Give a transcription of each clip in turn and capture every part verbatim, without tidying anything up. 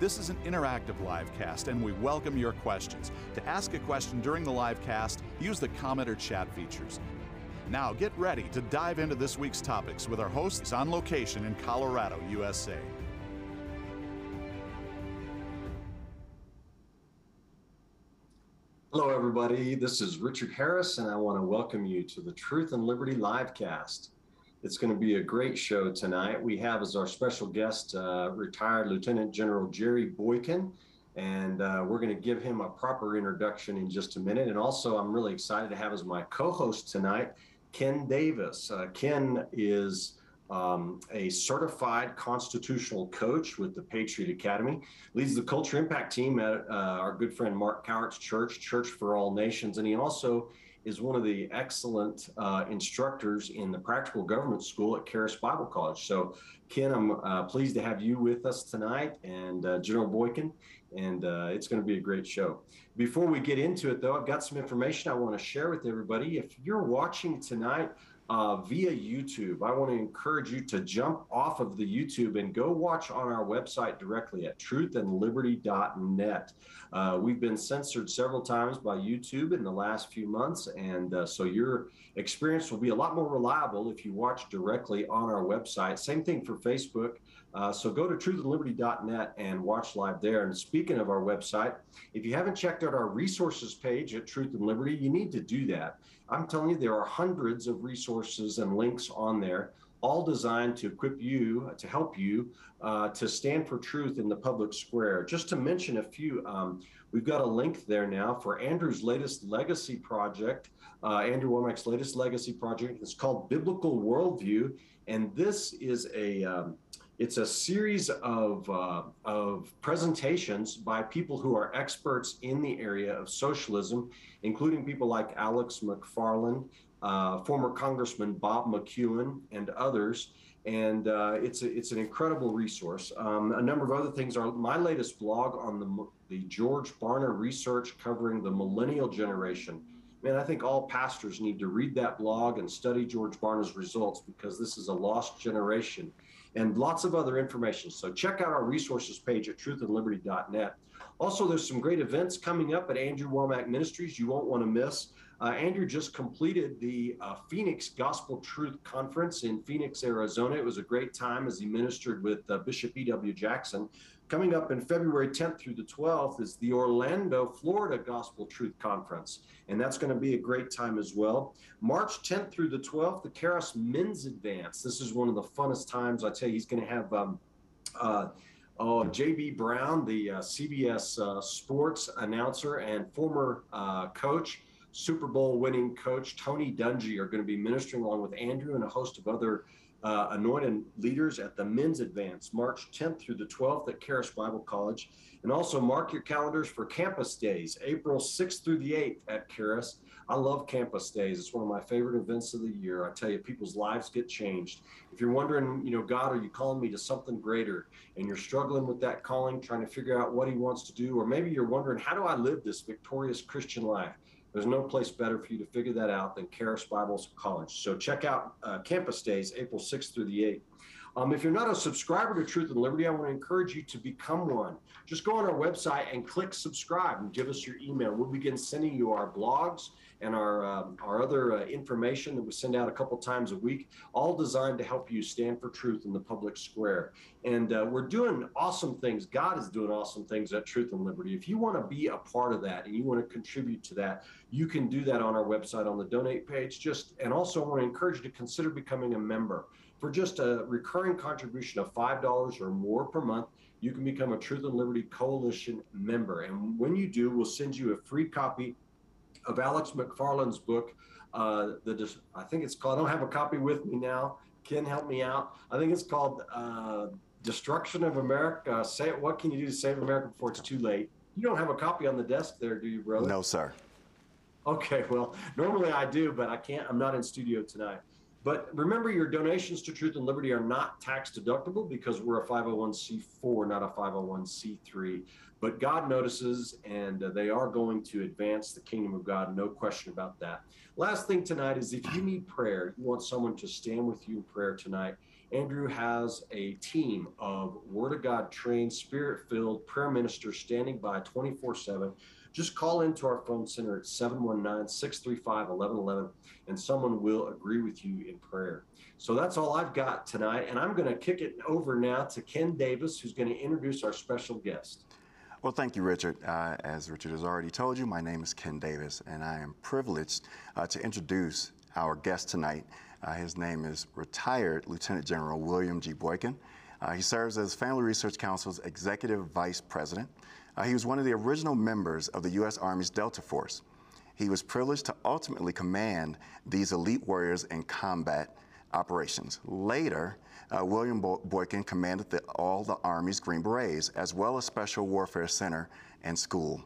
This is an interactive live cast, and we welcome your questions. To ask a question during the live cast, use the comment or chat features. Now get ready to dive into this week's topics with our hosts on location in Colorado, U S A. Hello, everybody. This is Richard Harris, and I want to welcome you to the Truth and Liberty live cast. It's going to be a great show tonight. We have as our special guest, uh, retired Lieutenant General Jerry Boykin, and uh, we're going to give him a proper introduction in just a minute. And also, I'm really excited to have as my co-host tonight, Ken Davis. Uh, Ken is um, a certified constitutional coach with the Patriot Academy, leads the Culture Impact Team at uh, our good friend Mark Cowart's church, Church for All Nations, and he also is one of the excellent uh, instructors in the Practical Government School at Karis Bible College. So, Ken, I'm uh, pleased to have you with us tonight, and uh, General Boykin, and uh, it's going to be a great show. Before we get into it, though, I've got some information I want to share with everybody. If you're watching tonight uh, via YouTube, I want to encourage you to jump off of the YouTube and go watch on our website directly at truth and liberty dot net. Uh, we've been censored several times by YouTube in the last few months, and uh, so your experience will be a lot more reliable if you watch directly on our website. Same thing for Facebook. Uh, so go to truth and liberty dot net and watch live there. And speaking of our website, if you haven't checked out our resources page at Truth and Liberty, you need to do that. I'm telling you, there are hundreds of resources and links on there, all designed to equip you, to help you, uh, to stand for truth in the public square. Just to mention a few, um, we've got a link there now for Andrew's latest legacy project, uh, Andrew Womack's latest legacy project. It's called Biblical Worldview, and this is a, um, it's a series of, uh, of presentations by people who are experts in the area of socialism, including people like Alex McFarland, Uh, former Congressman Bob McEwen, and others, and uh, it's a, it's an incredible resource. Um, a number of other things are my latest blog on the, the George Barna research covering the millennial generation. Man, I think all pastors need to read that blog and study George Barna's results, because this is a lost generation, and lots of other information. So check out our resources page at truth and liberty dot net. Also, there's some great events coming up at Andrew Womack Ministries you won't want to miss. Uh, Andrew just completed the uh, Phoenix Gospel Truth Conference in Phoenix, Arizona. It was a great time as he ministered with uh, Bishop E W Jackson. Coming up in February tenth through the twelfth is the Orlando, Florida Gospel Truth Conference, and that's going to be a great time as well. March tenth through the twelfth, the Karis Men's Advance. This is one of the funnest times. I tell you, he's going to have um, uh, Oh, J B. Brown, the uh, C B S uh, sports announcer and former uh, coach, Super Bowl winning coach Tony Dungy, are going to be ministering along with Andrew and a host of other uh, anointed leaders at the Men's Advance, March tenth through the twelfth at Karis Bible College. And also mark your calendars for Campus Days, April sixth through the eighth at Karis. I love Campus Days. It's one of my favorite events of the year. I tell you, people's lives get changed. If you're wondering, you know, God, are you calling me to something greater? And you're struggling with that calling, trying to figure out what he wants to do, or maybe you're wondering, how do I live this victorious Christian life? There's no place better for you to figure that out than Karis Bible College. So check out uh, Campus Days, April sixth through the eighth. Um, if you're not a subscriber to Truth and Liberty, I want to encourage you to become one. Just go on our website and click subscribe and give us your email. We'll begin sending you our blogs and our, um, our other uh, information that we send out a couple times a week, all designed to help you stand for truth in the public square. And uh, we're doing awesome things. God is doing awesome things at Truth and Liberty. If you want to be a part of that and you want to contribute to that, you can do that on our website on the donate page. Just and also I want to encourage you to consider becoming a member. For just a recurring contribution of five dollars or more per month, you can become a Truth and Liberty Coalition member. And when you do, we'll send you a free copy of Alex McFarland's book. Uh, the I think it's called, I don't have a copy with me now. Ken, help me out. I think it's called uh, Destruction of America. Say it, what can you do to save America before it's too late? You don't have a copy on the desk there, do you, brother? No, sir. Okay, well, normally I do, but I can't. I'm not in studio tonight. But remember, your donations to Truth and Liberty are not tax deductible because we're a five oh one c four, not a five oh one c three. But God notices, and they are going to advance the kingdom of God. No question about that. Last thing tonight is if you need prayer, you want someone to stand with you in prayer tonight, Andrew has a team of Word of God trained, Spirit-filled prayer ministers standing by twenty-four seven. Just call into our phone center at seven one nine, six three five, eleven eleven, and someone will agree with you in prayer. So that's all I've got tonight, and I'm going to kick it over now to Ken Davis, who's going to introduce our special guest. Well, thank you, Richard. Uh, as Richard has already told you, my name is Ken Davis, and I am privileged uh, to introduce our guest tonight. Uh, his name is retired Lieutenant General William G. Boykin. Uh, he serves as Family Research Council's Executive Vice President. Uh, he was one of the original members of the U S Army's Delta Force. He was privileged to ultimately command these elite warriors in combat operations. Later, uh, William Bo- Boykin commanded the, all the Army's Green Berets, as well as Special Warfare Center and school.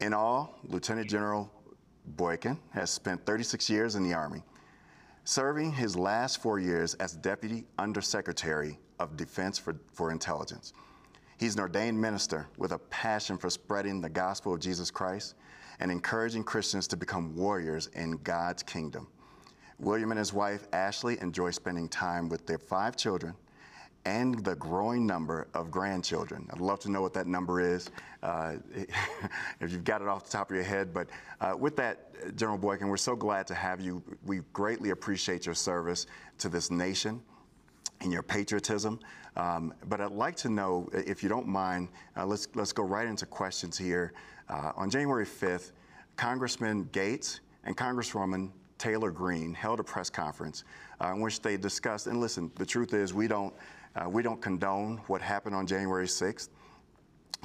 In all, Lieutenant General Boykin has spent thirty-six years in the Army, serving his last four years as Deputy Undersecretary of Defense for, for Intelligence. He's an ordained minister with a passion for spreading the gospel of Jesus Christ and encouraging Christians to become warriors in God's kingdom. William and his wife, Ashley, enjoy spending time with their five children and the growing number of grandchildren. I'd love to know what that number is, uh, if you've got it off the top of your head. But uh, with that, General Boykin, we're so glad to have you. We greatly appreciate your service to this nation and your patriotism. Um, but I'd like to know, if you don't mind, uh, let's, let's go right into questions here. Uh, on January fifth, Congressman Gates and Congresswoman Taylor Greene held a press conference uh, in which they discussed, and listen, the truth is we don't, uh, we don't condone what happened on January sixth.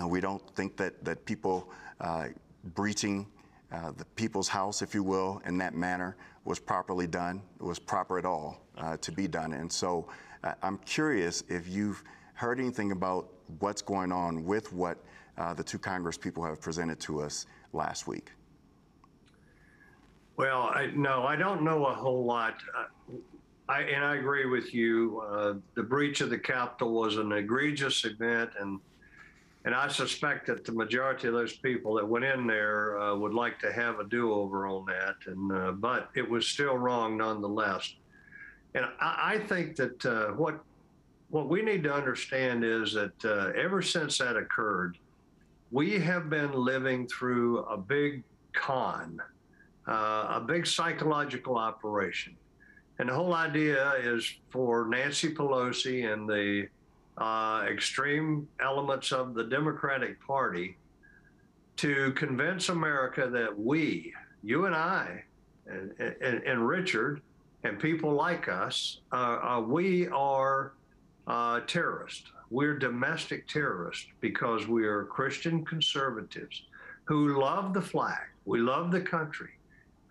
Uh, we don't think that, that people uh, breaching uh, the people's house, if you will, in that manner was properly done, was proper at all uh, to be done. And so I'm curious if you've heard anything about what's going on with what uh, the two Congress people have presented to us last week. Well, I, no, I don't know a whole lot. I, I, and I agree with you. Uh, the breach of the Capitol was an egregious event, and and I suspect that the majority of those people that went in there uh, would like to have a do-over on that. And uh, but it was still wrong nonetheless. And I think that uh, what what we need to understand is that uh, ever since that occurred, we have been living through a big con, uh, a big psychological operation. And the whole idea is for Nancy Pelosi and the uh, extreme elements of the Democratic Party to convince America that we, you and I, and, and, and Richard, and people like us, uh, uh, we are uh, terrorists. We're domestic terrorists because we are Christian conservatives who love the flag. We love the country.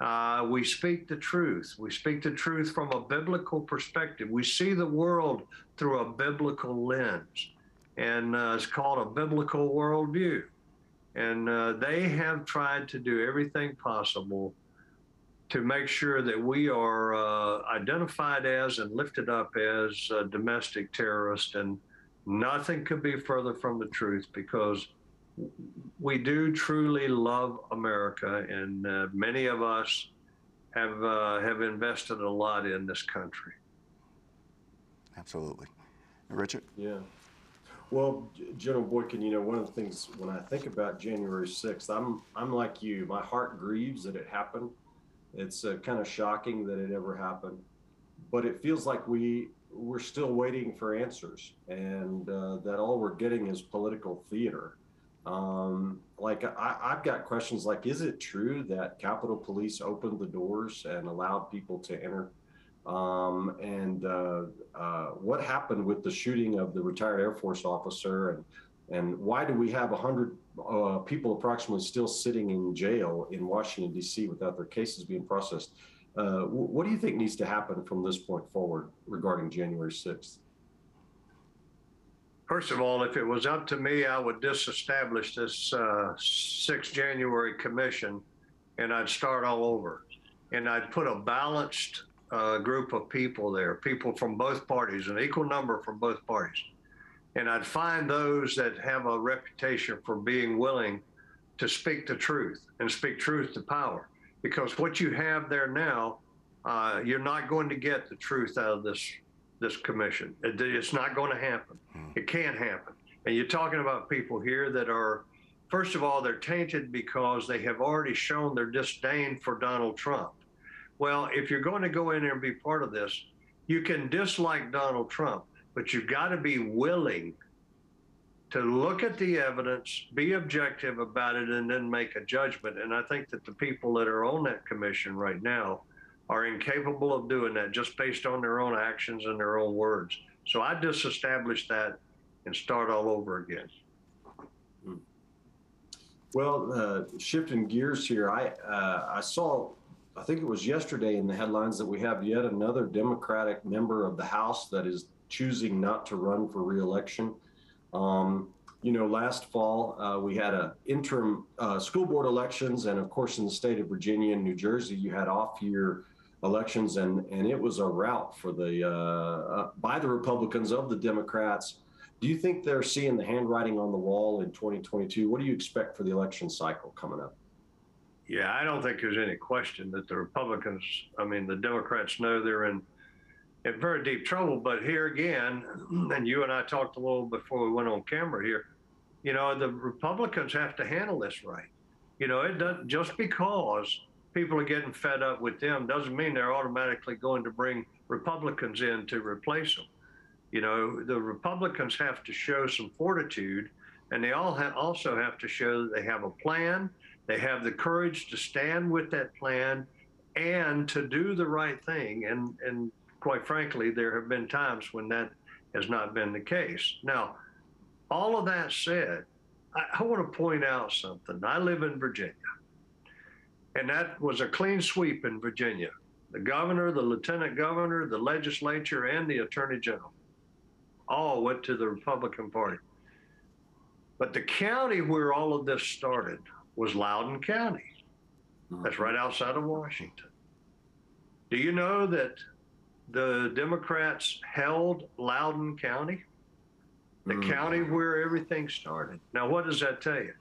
Uh, we speak the truth. We speak the truth from a biblical perspective. We see the world through a biblical lens, and uh, it's called a biblical worldview. And uh, they have tried to do everything possible to make sure that we are uh, identified as and lifted up as a domestic terrorist, and nothing could be further from the truth because we do truly love America, and uh, many of us have uh, have invested a lot in this country. Absolutely. Richard? Yeah. Well, General Boykin, you know, one of the things when I think about January sixth, I'm I'm like you. My heart grieves that it happened. It's uh, kind of shocking that it ever happened, but it feels like we, we're still waiting for answers, and uh, that all we're getting is political theater. Um, like I, I've got questions like, is it true that Capitol Police opened the doors and allowed people to enter? Um, and uh, uh, what happened with the shooting of the retired Air Force officer, and and why do we have one hundred uh, people approximately still sitting in jail in Washington, D C without their cases being processed? Uh, w- what do you think needs to happen from this point forward regarding January sixth? First of all, if it was up to me, I would disestablish this uh, sixth January Commission, and I'd start all over. And I'd put a balanced uh, group of people there, people from both parties, an equal number from both parties. And I'd find those that have a reputation for being willing to speak the truth and speak truth to power. Because what you have there now, uh, you're not going to get the truth out of this this commission. It, it's not going to happen. Mm. It can't happen. And you're talking about people here that are, first of all, they're tainted because they have already shown their disdain for Donald Trump. Well, if you're going to go in there and be part of this, you can dislike Donald Trump, but you've got to be willing to look at the evidence, be objective about it, and then make a judgment. And I think that the people that are on that commission right now are incapable of doing that just based on their own actions and their own words. So I disestablish that and start all over again. Well, uh, shifting gears here, I, uh, I saw, I think it was yesterday in the headlines that we have yet another Democratic member of the House that is choosing not to run for re-election. Um, you know, last fall, uh, we had a interim uh, school board elections. And of course, in the state of Virginia and New Jersey, you had off-year elections. And, and it was a rout for the, uh, uh, by the Republicans of the Democrats. Do you think they're seeing the handwriting on the wall in twenty twenty-two? What do you expect for the election cycle coming up? Yeah, I don't think there's any question that the Republicans, I mean, the Democrats know they're in in very deep trouble. But here again, and you and I talked a little before we went on camera here, you know, the Republicans have to handle this right. You know, it doesn't, just because people are getting fed up with them doesn't mean they're automatically going to bring Republicans in to replace them. You know, the Republicans have to show some fortitude, and they all ha- also have to show that they have a plan, they have the courage to stand with that plan and to do the right thing. And, and quite frankly, there have been times when that has not been the case. Now, all of that said, I, I want to point out something. I live in Virginia, and that was a clean sweep in Virginia. The governor, the lieutenant governor, the legislature, and the attorney general all went to the Republican Party. But the county where all of this started was Loudoun County. That's right outside of Washington. Do you know that the Democrats held Loudoun County, the mm. county where everything started? Now, what does that tell you?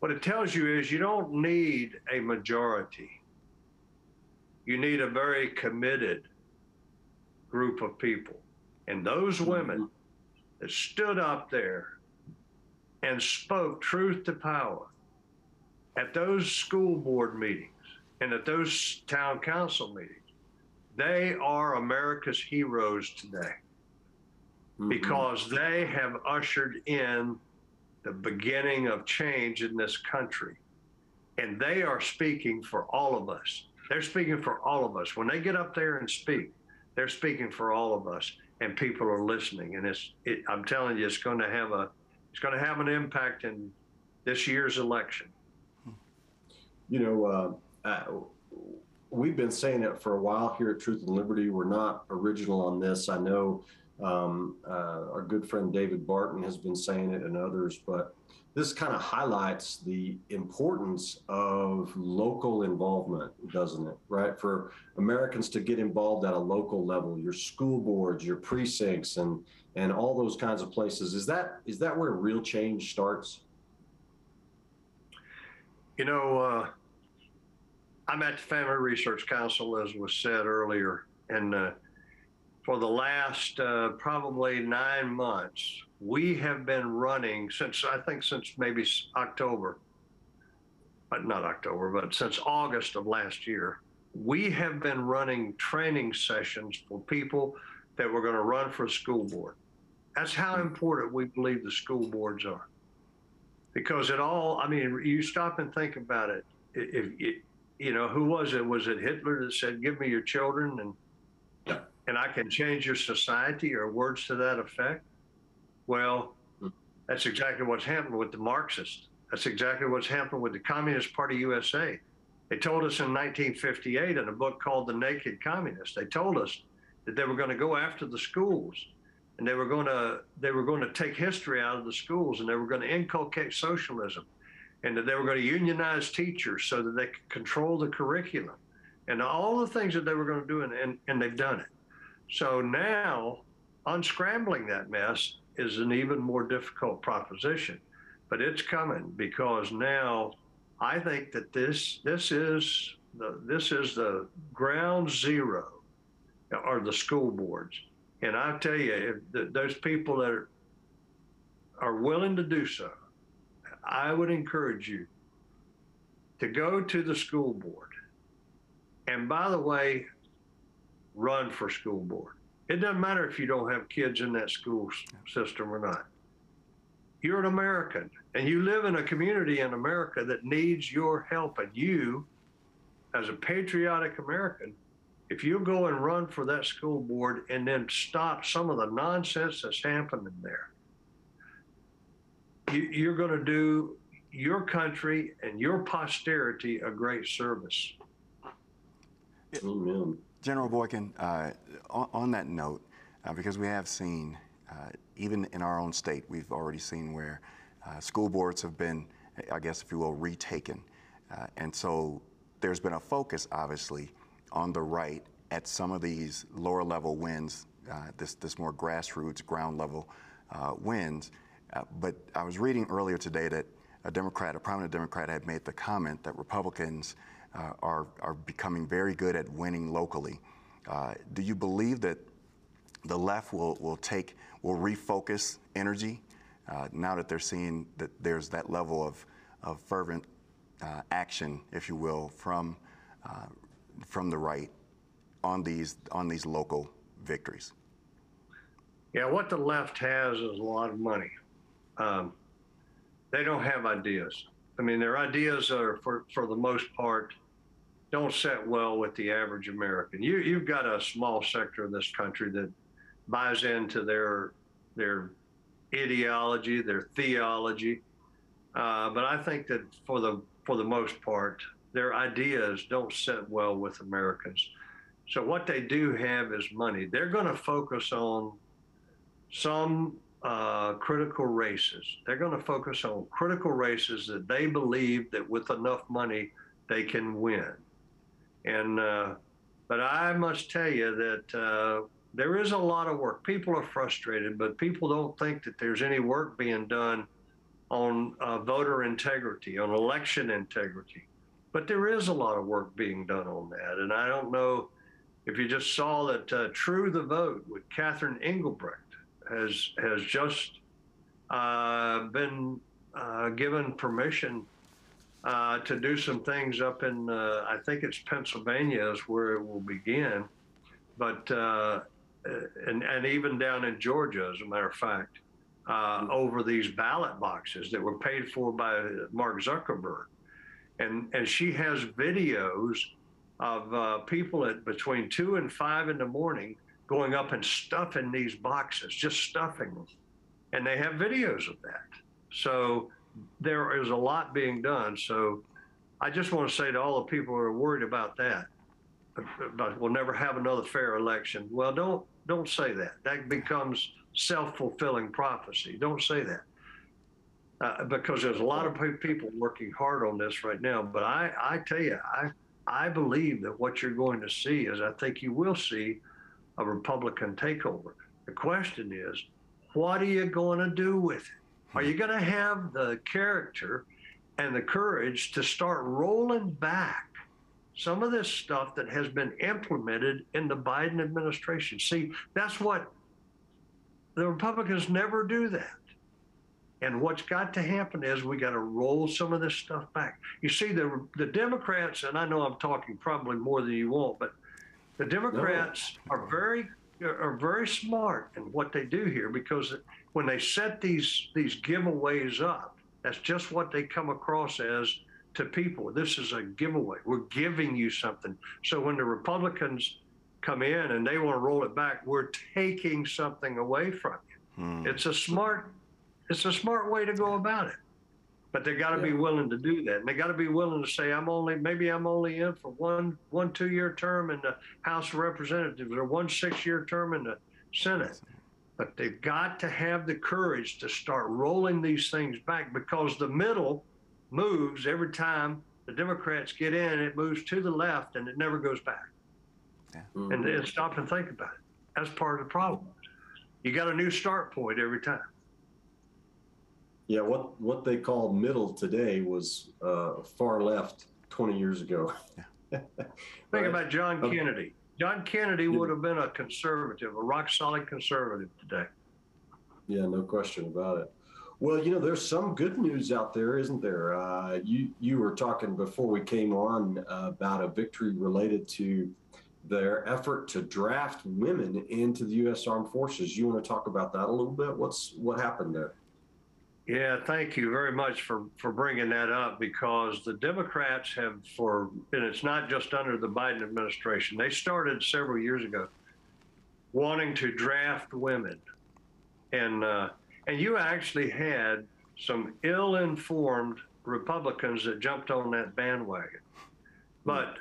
What it tells you is you don't need a majority. You need a very committed group of people. And those women that stood up there and spoke truth to power at those school board meetings and at those town council meetings, they are America's heroes today, mm-hmm. because they have ushered in the beginning of change in this country. And they are speaking for all of us. They're speaking for all of us. When they get up there and speak, they're speaking for all of us, and people are listening. And it's, it, I'm telling you, it's going to have a, it's going to have an impact in this year's election. You know, uh, I, we've been saying it for a while here at Truth and Liberty. We're not original on this. I know um, uh, our good friend David Barton has been saying it, and others, but this kind of highlights the importance of local involvement, doesn't it? Right? For Americans to get involved at a local level, your school boards, your precincts, and and all those kinds of places. Is that is that where real change starts? You know, uh, I'm at the Family Research Council, as was said earlier, and uh, for the last uh, probably nine months, we have been running since, I think since maybe October, but not October, but since August of last year, we have been running training sessions for people that were going to run for a school board. That's how important we believe the school boards are. Because it all, I mean, you stop and think about it. If, if you know, who was it? Was it Hitler that said, "Give me your children, and yeah. and I can change your society," or words to that effect? Well, that's exactly what's happened with the Marxists. That's exactly what's happened with the Communist Party U S A. They told us in nineteen fifty-eight in a book called The Naked Communists, they told us that they were going to go after the schools. and they were going to they were going to take history out of the schools, and they were going to inculcate socialism, and that they were going to unionize teachers so that they could control the curriculum, and all the things that they were going to do, and, and, and they've done it. So now unscrambling that mess is an even more difficult proposition, but it's coming, because now I think that this this is the this is the ground zero are the school boards. And I tell you, if those people that are, are willing to do so, I would encourage you to go to the school board. And by the way, run for school board. It doesn't matter if you don't have kids in that school system or not. You're an American, and you live in a community in America that needs your help. And you, as a patriotic American, if you go and run for that school board and then stop some of the nonsense that's happening there, you, you're going to do your country and your posterity a great service. Amen. General Boykin, uh, on, on that note, uh, because we have seen, uh, even in our own state, we've already seen where uh, school boards have been, I guess, if you will, retaken. Uh, and so there's been a focus, obviously, on the right at some of these lower level wins, uh, this, this more grassroots, ground level uh, wins. Uh, but I was reading earlier today that a Democrat, a prominent Democrat, had made the comment that Republicans uh, are, are becoming very good at winning locally. Uh, do you believe that the left will, will take, will refocus energy uh, now that they're seeing that there's that level of, of fervent uh, action, if you will, from uh, from the right on these on these local victories? Yeah, what the left has is a lot of money. Um, they don't have ideas. I mean, their ideas are, for, for the most part, don't set well with the average American. You, you've got a small sector of this country that buys into their, their ideology, their theology. Uh, but I think that for the, for the most part, their ideas don't sit well with Americans. So what they do have is money. They're going to focus on some uh, critical races. They're going to focus on critical races that they believe that with enough money, they can win. And uh, but I must tell you that uh, there is a lot of work. People are frustrated, but people don't think that there's any work being done on uh, voter integrity, on election integrity. But there is a lot of work being done on that. And I don't know if you just saw that uh, True the Vote with Catherine Engelbrecht has, has just uh, been uh, given permission uh, to do some things up in, uh, I think it's Pennsylvania is where it will begin, but, uh, and, and even down in Georgia, as a matter of fact, uh, over these ballot boxes that were paid for by Mark Zuckerberg. And, and she has videos of uh, people at between two and five in the morning going up and stuffing these boxes, just stuffing them. And they have videos of that. So there is a lot being done. So I just want to say to all the people who are worried about that, but we'll never have another fair election. Well, don't, don't say that. That becomes self-fulfilling prophecy. Don't say that. Uh, because there's a lot of people working hard on this right now. But I, I tell you, I, I believe that what you're going to see is, I think you will see a Republican takeover. The question is, what are you going to do with it? Are you going to have the character and the courage to start rolling back some of this stuff that has been implemented in the Biden administration? See, that's what the Republicans never do that. And what's got to happen is we got to roll some of this stuff back. You see, the the Democrats, and I know I'm talking probably more than you want, but the Democrats no. are very are very smart in what they do here, because when they set these these giveaways up, that's just what they come across as to people. This is a giveaway. We're giving you something. So when the Republicans come in and they want to roll it back, we're taking something away from you. Hmm. It's a smart. It's a smart way to go about it, but they got to yeah. be willing to do that. And they got to be willing to say, I'm only, maybe I'm only in for one, one two-year term in the House of Representatives or one six-year term in the Senate. But they've got to have the courage to start rolling these things back, because the middle moves every time the Democrats get in. It moves to the left and it never goes back. Yeah. Mm-hmm. And, and stop and think about it. That's part of the problem. You got a new start point every time. Yeah, what, what they call middle today was uh, far left twenty years ago. Think right. about John okay. Kennedy. John Kennedy would have been a conservative, a rock-solid conservative today. Yeah, no question about it. Well, you know, there's some good news out there, isn't there? Uh, you, you were talking before we came on uh, about a victory related to their effort to draft women into the U S Armed Forces. You want to talk about that a little bit? What's what happened there? Yeah, thank you very much for, for bringing that up, because the Democrats have for, and it's not just under the Biden administration, they started several years ago wanting to draft women. And, uh, and you actually had some ill-informed Republicans that jumped on that bandwagon. But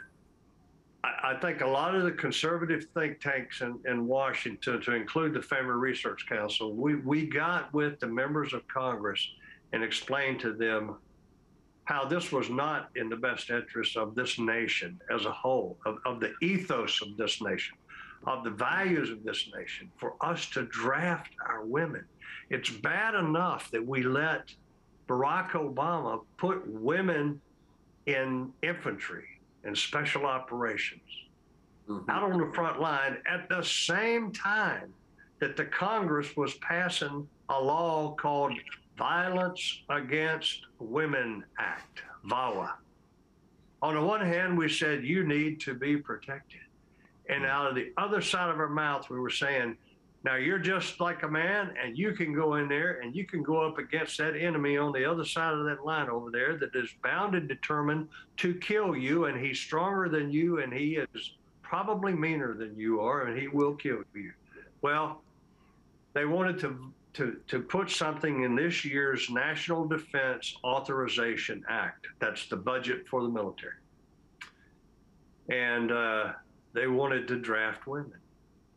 I, I think a lot of the conservative think tanks in, in Washington, to include the Family Research Council, we, we got with the members of Congress and explained to them how this was not in the best interest of this nation as a whole, of, of the ethos of this nation, of the values of this nation, for us to draft our women. It's bad enough that we let Barack Obama put women in infantry and special operations, mm-hmm. out on the front line, at the same time that the Congress was passing a law called Violence Against Women Act, VAWA. On the one hand, we said, you need to be protected. And out of the other side of our mouth, we were saying, now you're just like a man, and you can go in there and you can go up against that enemy on the other side of that line over there that is bound and determined to kill you, and he's stronger than you, and he is probably meaner than you are, and he will kill you. Well, they wanted to, to, to put something in this year's National Defense Authorization Act. That's the budget for the military. And uh, they wanted to draft women.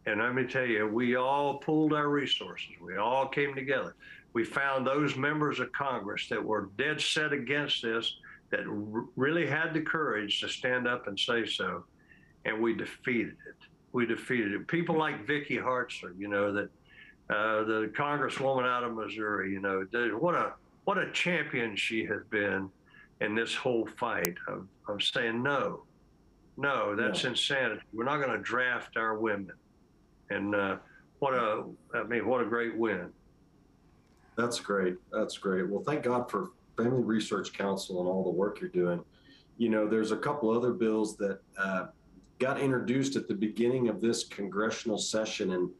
And let me tell you, we all pooled our resources. We all came together. We found those members of Congress that were dead set against this, that really had the courage to stand up and say so, and we defeated it. We defeated it. People like Vicky Hartzler, you know, that uh, the Congresswoman out of Missouri, you know, what a what a champion she has been in this whole fight of, of saying no, no, that's yeah. insanity. We're not going to draft our women. And uh, what a, I mean, what a great win. That's great. That's great. Well, thank God for Family Research Council and all the work you're doing. You know, there's a couple other bills that uh, got introduced at the beginning of this congressional session, and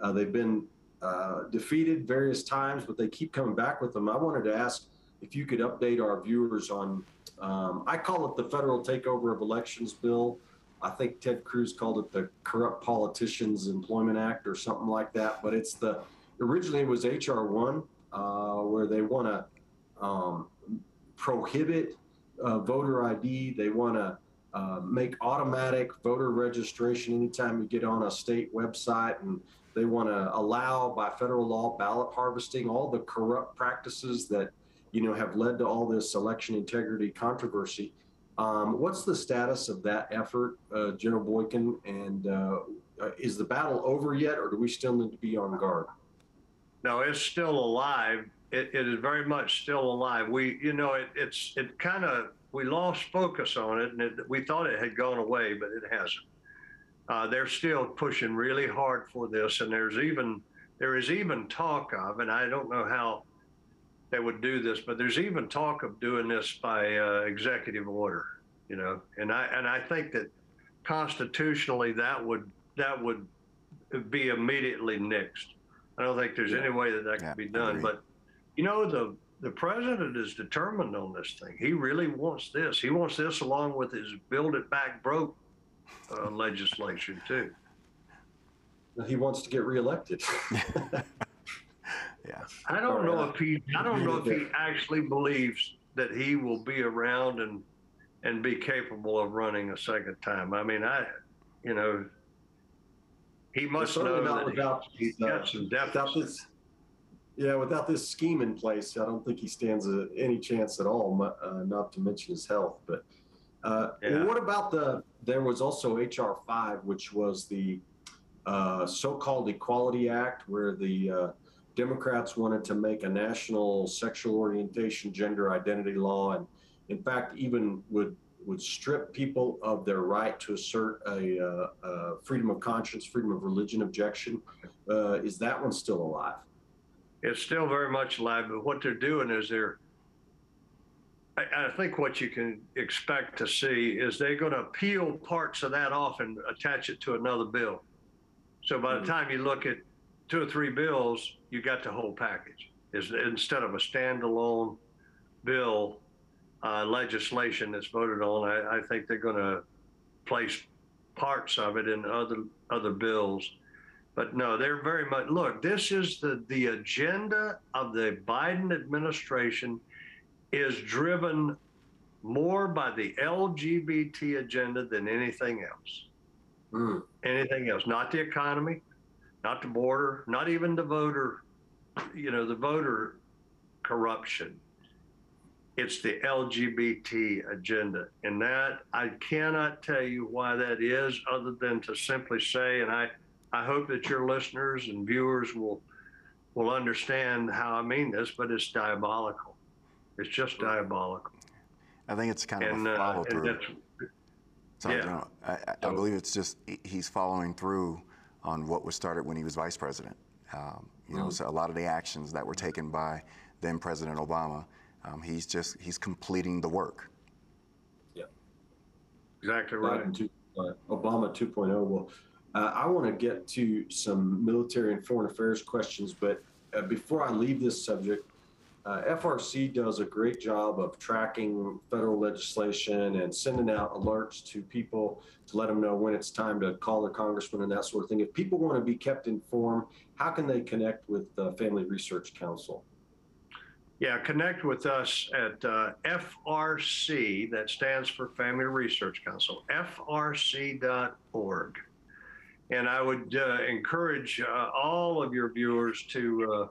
uh, they've been uh, defeated various times, but they keep coming back with them. I wanted to ask if you could update our viewers on, um, I call it the Federal Takeover of Elections Bill. I think Ted Cruz called it the Corrupt Politicians Employment Act or something like that. But it's the, originally it was H R one, uh, where they want to um, prohibit uh, voter I D. They want to uh, make automatic voter registration anytime you get on a state website. And they want to allow by federal law ballot harvesting, all the corrupt practices that, you know, have led to all this election integrity controversy. Um, what's the status of that effort, uh, General Boykin, and uh, is the battle over yet, or do we still need to be on guard? No, it's still alive. It, it is very much still alive. We, you know, it, it's it kind of, we lost focus on it, and it, we thought it had gone away, but it hasn't. Uh, they're still pushing really hard for this, and there's even, there is even talk of, and I don't know how they would do this, but there's even talk of doing this by uh, executive order, you know. And I and I think that constitutionally that would that would be immediately nixed. I don't think there's yeah. any way that that yeah, could be done. Agreed. But you know, the the president is determined on this thing. He really wants this. He wants this along with his Build It Back Broke uh, legislation too. He wants to get reelected. Yeah. I don't know if he I don't know if he actually believes that he will be around and and be capable of running a second time. I mean, I you know He must know not that without he, these, uh, some depth. Without this, yeah, without this scheme in place, I don't think he stands a, any chance at all, uh, not to mention his health. But uh, yeah. well, what about the, there was also H R five, which was the uh, so-called Equality Act, where the uh, Democrats wanted to make a national sexual orientation, gender identity law, and in fact, even would would strip people of their right to assert a uh, uh, freedom of conscience, freedom of religion objection. Uh, is that one still alive? It's still very much alive, but what they're doing is they're, I, I think what you can expect to see is they're gonna peel parts of that off and attach it to another bill. So by mm-hmm. the time you look at two or three bills, you got the whole package. It's, instead of a standalone bill, Uh, legislation that's voted on, I, I think they're going to place parts of it in other other bills. But no, they're very much, look, this is the, the agenda of the Biden administration is driven more by the L G B T agenda than anything else. Mm. Anything else, not the economy, not the border, not even the voter, you know, the voter corruption. It's the L G B T agenda. And that, I cannot tell you why that is, other than to simply say, and I, I hope that your listeners and viewers will, will understand how I mean this, but it's diabolical. It's just diabolical. I think it's kind of and, a follow uh, through. So yeah. I, I, I believe it's just, he's following through on what was started when he was vice president. Um, you mm-hmm. know, so a lot of the actions that were taken by then President Obama, Um, he's just, he's completing the work. Yeah, exactly right. Biden two, uh, Obama two point oh. Well, uh, I want to get to some military and foreign affairs questions, but uh, before I leave this subject, uh, F R C does a great job of tracking federal legislation and sending out alerts to people to let them know when it's time to call their congressman and that sort of thing. If people want to be kept informed, how can they connect with the Family Research Council? Yeah, connect with us at uh, F R C, that stands for Family Research Council, F R C dot org. And I would uh, encourage uh, all of your viewers to, uh,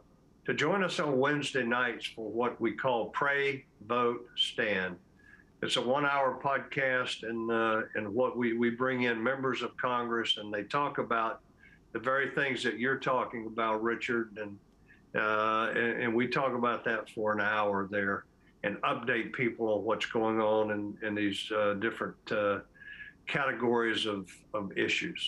to join us on Wednesday nights for what we call Pray, Vote, Stand. It's a one-hour podcast, and, uh, and what we, we bring in members of Congress, and they talk about the very things that you're talking about, Richard, and Uh, and, and we talk about that for an hour there and update people on what's going on in, in these uh, different uh, categories of, of issues.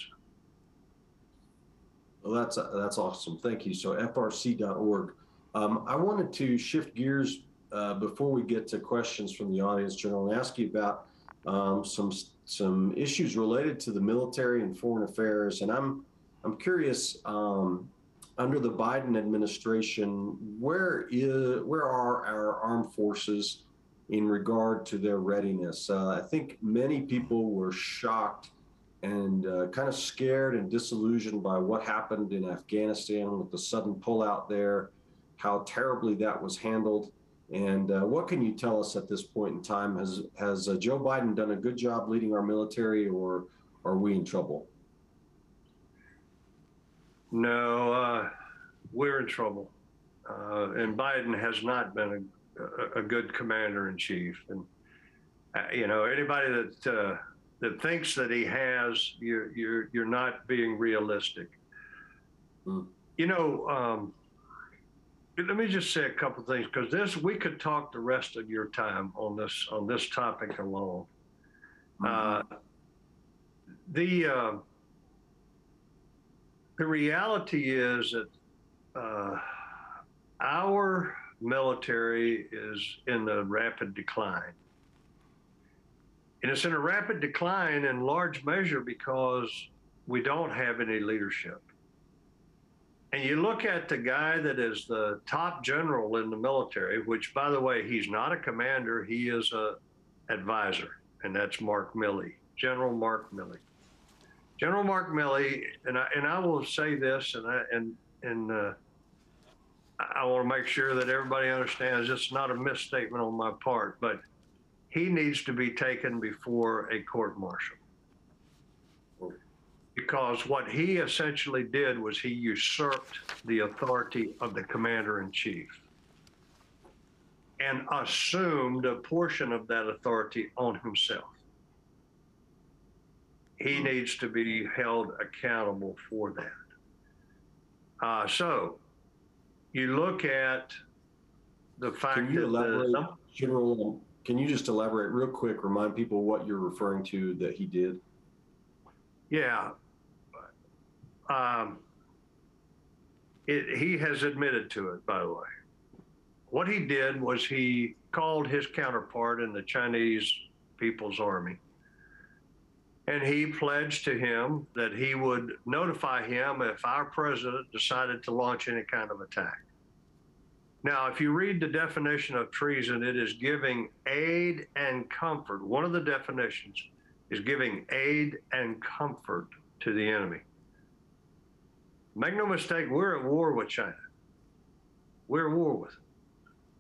Well, that's, uh, that's awesome. Thank you. So F R C dot org. Um, I wanted to shift gears uh, before we get to questions from the audience, General, and ask you about um, some, some issues related to the military and foreign affairs. And I'm, I'm curious, um, under the Biden administration, where is where are our armed forces in regard to their readiness? Uh, I think many people were shocked and uh, kind of scared and disillusioned by what happened in Afghanistan with the sudden pullout there, how terribly that was handled. And uh, what can you tell us at this point in time? Has, has uh, Joe Biden done a good job leading our military, or are we in trouble? No, uh, we're in trouble, uh, and Biden has not been a, a, a good commander in chief. And uh, you know, anybody that uh, that thinks that he has, you're you're you're not being realistic. Mm. You know, um, let me just say a couple of things, because this, we could talk the rest of your time on this on this topic alone. Mm-hmm. Uh, the uh, The reality is that uh, our military is in a rapid decline. And it's in a rapid decline in large measure because we don't have any leadership. And you look at the guy that is the top general in the military, which, by the way, he's not a commander, he is an advisor, and that's Mark Milley, General Mark Milley. General Mark Milley, and I, and I will say this, and I, and, and uh, I want to make sure that everybody understands it's not a misstatement on my part, but he needs to be taken before a court martial. because what he essentially did was he usurped the authority of the commander-in-chief and assumed a portion of that authority on himself. He needs to be held accountable for that. Uh, so you look at the fact can you that elaborate, the, General, can you just elaborate real quick, remind people what you're referring to that he did? Yeah. Um, it, he has admitted to it, by the way. What he did was he called his counterpart in the Chinese People's Army, and he pledged to him that he would notify him if our president decided to launch any kind of attack. Now, if you read the definition of treason, it is giving aid and comfort. One of the definitions is giving aid and comfort to the enemy. Make no mistake, we're at war with China. We're at war with them.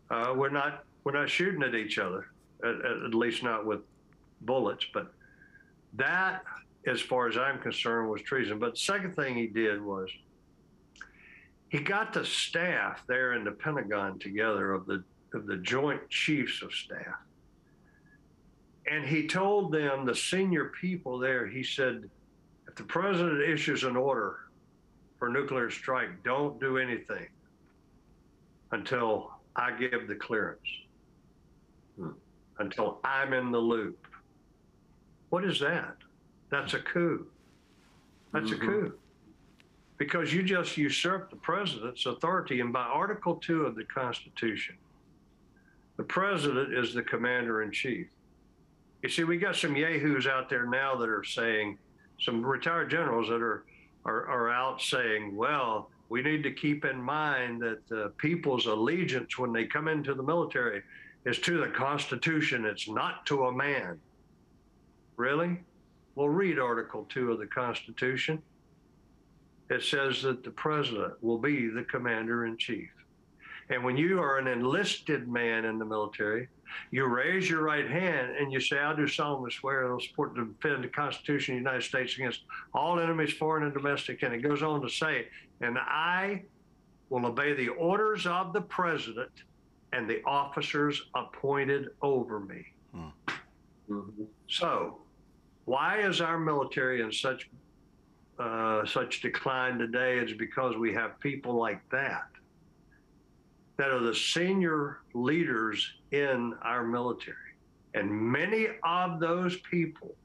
Uh, we're not we're not shooting at each other, at, at least not with bullets. But that, as far as I'm concerned, was treason. But the second thing he did was he got the staff there in the Pentagon together of the of the Joint Chiefs of Staff, and he told them, the senior people there, he said, if the president issues an order for nuclear strike, don't do anything until I give the clearance, hmm. until I'm in the loop. What is that? That's a coup. That's mm-hmm. a coup. Because you just usurped the president's authority. And by Article two of the Constitution, the president is the commander-in-chief. You see, we got some yahoos out there now that are saying, some retired generals that are, are, are out saying, well, we need to keep in mind that the people's allegiance when they come into the military is to the Constitution. It's not to a man. Really? Well, read Article two of the Constitution. It says that the president will be the commander-in-chief. And when you are an enlisted man in the military, you raise your right hand and you say, I do solemnly swear I will support and defend the Constitution of the United States against all enemies, foreign and domestic. And it goes on to say, and I will obey the orders of the president and the officers appointed over me. Mm. Mm-hmm. So why is our military in such, uh, such decline today? It's because we have people like that, that are the senior leaders in our military. And many of those people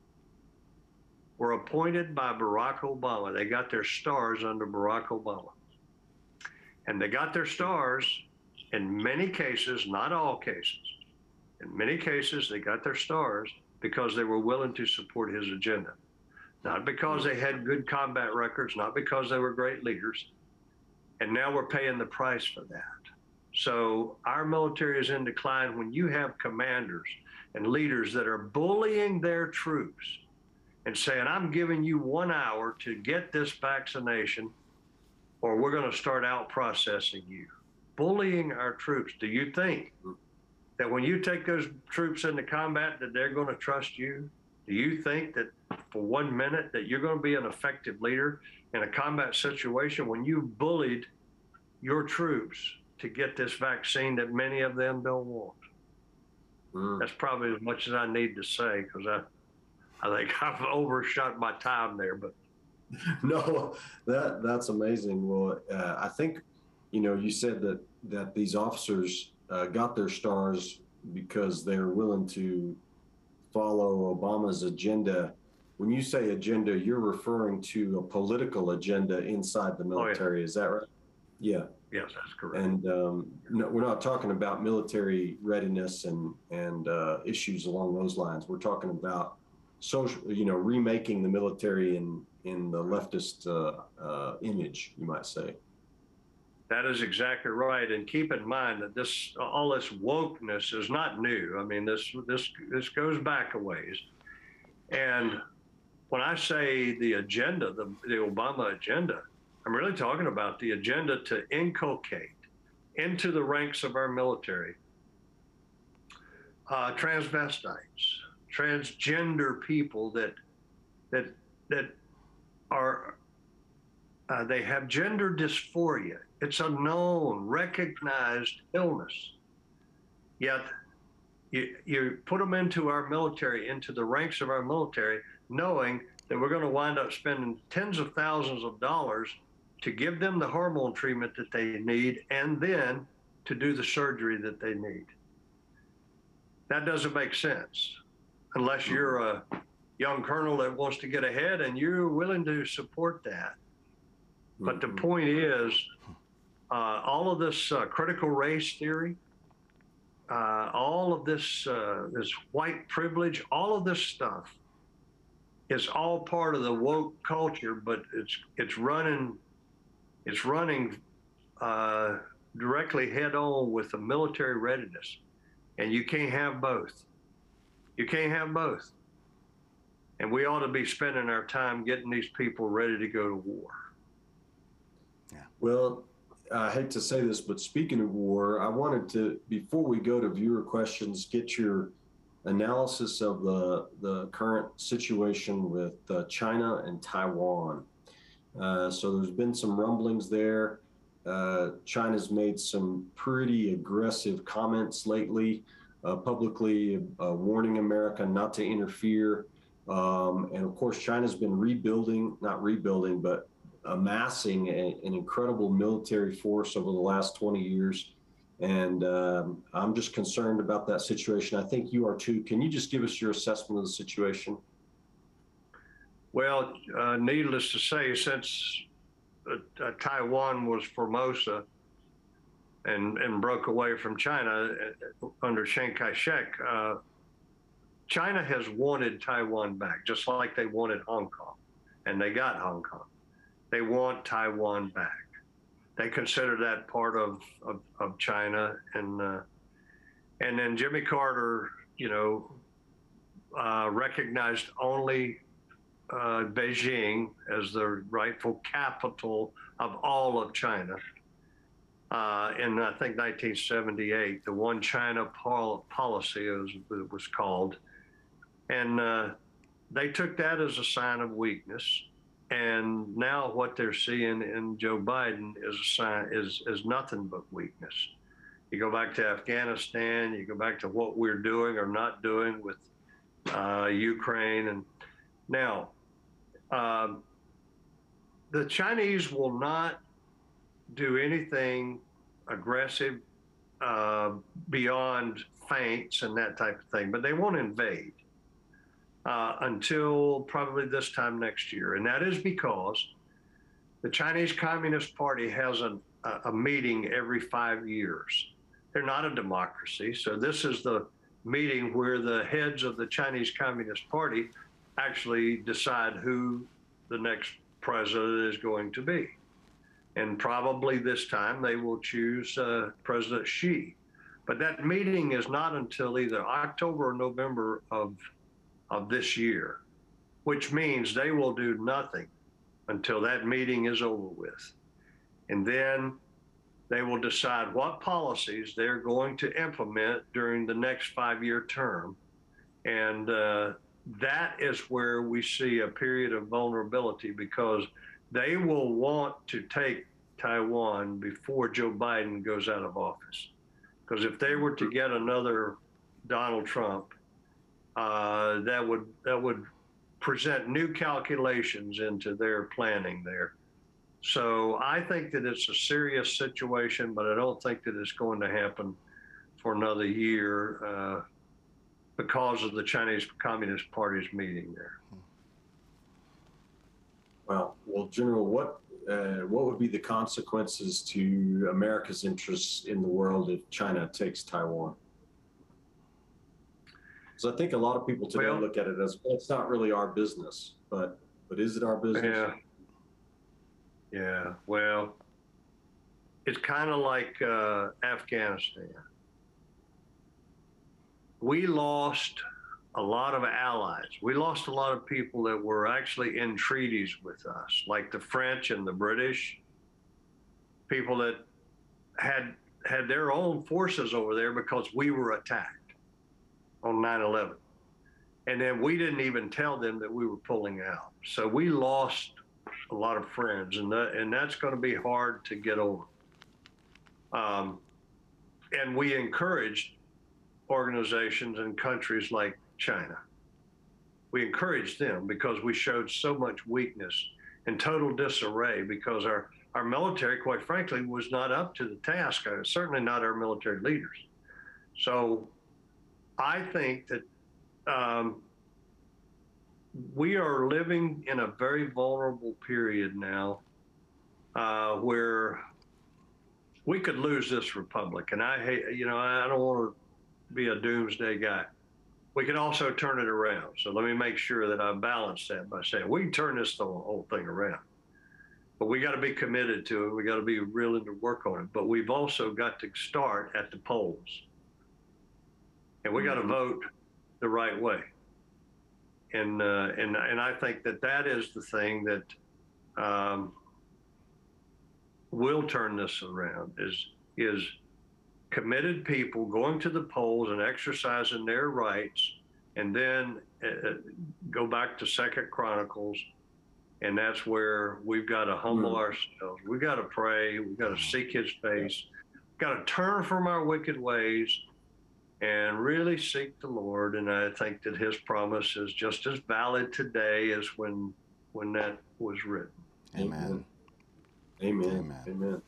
were appointed by Barack Obama. They got their stars under Barack Obama. And they got their stars in many cases, not all cases. In many cases, they got their stars because they were willing to support his agenda. Not because they had good combat records, not because they were great leaders. And now we're paying the price for that. So our military is in decline when you have commanders and leaders that are bullying their troops and saying, I'm giving you one hour to get this vaccination or we're going to start out processing you. Bullying our troops. Do you think that when you take those troops into combat that they're going to trust you? Do you think that for one minute that you're going to be an effective leader in a combat situation when you bullied your troops to get this vaccine that many of them don't want? Mm. That's probably as much as I need to say, because I I think I've overshot my time there. But no, that that's amazing. Well, uh, I think, you know, you said that, that these officers uh, got their stars because they're willing to follow Obama's agenda. When you say agenda, you're referring to a political agenda inside the military. Oh, yeah. Is that right? Yeah. Yes, that's correct. And um, no, we're not talking about military readiness and and uh, issues along those lines. We're talking about social, you know, remaking the military in in the leftist uh, uh, image, you might say. That is exactly right. And keep in mind that this all this wokeness is not new. I mean, this this this goes back a ways. And when I say the agenda, the the Obama agenda, I'm really talking about the agenda to inculcate into the ranks of our military uh, transvestites, transgender people that that that are, uh, they have gender dysphoria. It's a known, recognized illness. Yet you, you put them into our military, into the ranks of our military, knowing that we're going to wind up spending tens of thousands of dollars to give them the hormone treatment that they need and then to do the surgery that they need. That doesn't make sense unless you're a young colonel that wants to get ahead and you're willing to support that. But the point is, uh, all of this uh, critical race theory, uh, all of this, uh, this white privilege, all of this stuff is all part of the woke culture, but it's, it's running, it's running uh, directly head on with the military readiness. And you can't have both. You can't have both. And we ought to be spending our time getting these people ready to go to war. Yeah. Well, I hate to say this, but speaking of war, I wanted to, before we go to viewer questions, get your analysis of the, the current situation with uh, China and Taiwan. Uh, so there's been some rumblings there. Uh, China's made some pretty aggressive comments lately, uh, publicly uh, warning America not to interfere. Um, and of course, China's been rebuilding, not rebuilding, but amassing a, an incredible military force over the last twenty years. And um, I'm just concerned about that situation. I think you are too. Can you just give us your assessment of the situation? Well, uh, needless to say, since Uh, Taiwan was Formosa and, and broke away from China under Chiang Kai-shek, uh, China has wanted Taiwan back, just like they wanted Hong Kong, and they got Hong Kong. They want Taiwan back. They consider that part of, of, of China. And, uh, and then Jimmy Carter, you know, uh, recognized only Uh, Beijing as the rightful capital of all of China. Uh, in, I think, nineteen seventy-eight, the One China pol policy is what it was called. And uh, they took that as a sign of weakness. And now what they're seeing in Joe Biden is, a sign, is, is nothing but weakness. You go back to Afghanistan, you go back to what we're doing or not doing with uh, Ukraine. And now, Um, the Chinese will not do anything aggressive uh, beyond feints and that type of thing, but they won't invade uh, until probably this time next year. And that is because the Chinese Communist Party has an, a, a meeting every five years. They're not a democracy. So this is the meeting where the heads of the Chinese Communist Party actually decide who the next president is going to be. And probably this time they will choose uh, President Xi. But that meeting is not until either October or November of, of this year, which means they will do nothing until that meeting is over with. And then they will decide what policies they're going to implement during the next five-year term. And uh, that is where we see a period of vulnerability, because they will want to take Taiwan before Joe Biden goes out of office. Because if they were to get another Donald Trump, uh, that would that would present new calculations into their planning there. So I think that it's a serious situation, but I don't think that it's going to happen for another year. Uh, because of the Chinese Communist Party's meeting there. Well, well, General, what uh, what would be the consequences to America's interests in the world if China takes Taiwan? Because I think a lot of people today well, look at it as, well, it's not really our business, but but is it our business? Yeah. Yeah. Well, it's kind of like uh, Afghanistan. We lost a lot of allies. We lost a lot of people that were actually in treaties with us, like the French and the British, people that had had their own forces over there because we were attacked on nine eleven. And then we didn't even tell them that we were pulling out. So we lost a lot of friends, and that, and that's going to be hard to get over. Um, and we encouraged organizations and countries like China. We encouraged them because we showed so much weakness and total disarray because our, our military, quite frankly, was not up to the task, certainly not our military leaders. So I think that um, we are living in a very vulnerable period now uh, where we could lose this republic. And I hate, you know, I don't want to be a doomsday guy. We can also turn it around. So let me make sure that I balance that by saying we can turn this whole thing around, but we got to be committed to it. We got to be willing to work on it. But we've also got to start at the polls, and we got to vote the right way. And uh, and and I think that that is the thing that um, will turn this around is is. committed people going to the polls and exercising their rights, and then uh, go back to Second Chronicles, and that's where we've got to humble mm. ourselves. We've got to pray. We've got to seek His face. We've got to turn from our wicked ways and really seek the Lord. And I think that His promise is just as valid today as when when that was written. Amen. Amen. Amen. Amen.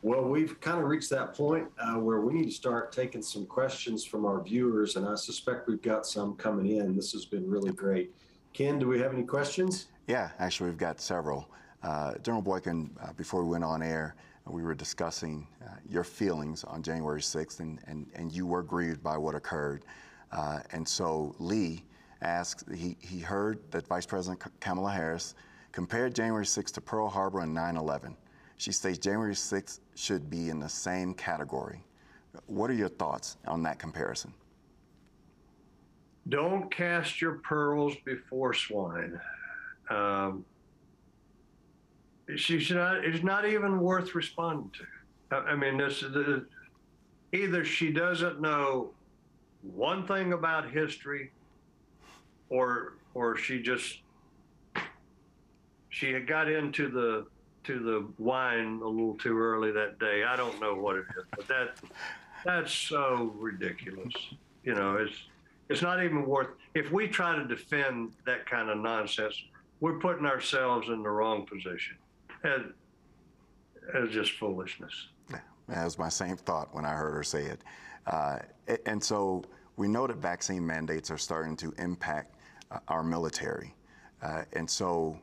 Well, we've kind of reached that point uh, where we need to start taking some questions from our viewers, and I suspect we've got some coming in. This has been really great. Ken, do we have any questions? Yeah, actually, we've got several. Uh, General Boykin, uh, before we went on air, we were discussing uh, your feelings on January sixth, and, and, and you were grieved by what occurred. Uh, and so Lee asks, he, he heard that Vice President Kamala Harris compared January sixth to Pearl Harbor and nine eleven. She states January sixth should be in the same category. What are your thoughts on that comparison? Don't cast your pearls before swine. Um, she should not, it's not even worth responding to. I, I mean, this, this, either she doesn't know one thing about history, or or she just, she had got into the, to the wine a little too early that day. I don't know what it is, but that that's so ridiculous. You know, it's it's not even worth, if we try to defend that kind of nonsense, we're putting ourselves in the wrong position. And it's just foolishness. Yeah, that was my same thought when I heard her say it. Uh, and so we know that vaccine mandates are starting to impact uh, our military. Uh, and so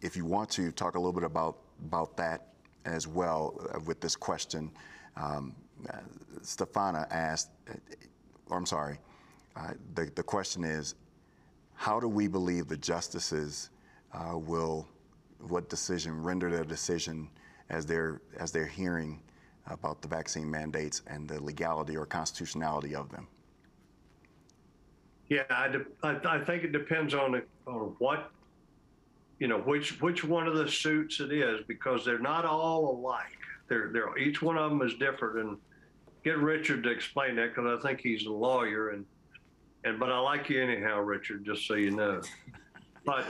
if you want to talk a little bit about about that as well uh, with this question. Um, uh, Stefana asked, or I'm sorry, uh, the, the question is, how do we believe the justices uh, will, what decision, render their decision as they're, as they're hearing about the vaccine mandates and the legality or constitutionality of them? Yeah, I, de I, I think it depends on, the, on what you know, which which one of the suits it is, because they're not all alike. They're, they're, each one of them is different. And get Richard to explain that, because I think he's a lawyer. And, and but I like you anyhow, Richard, just so you know. But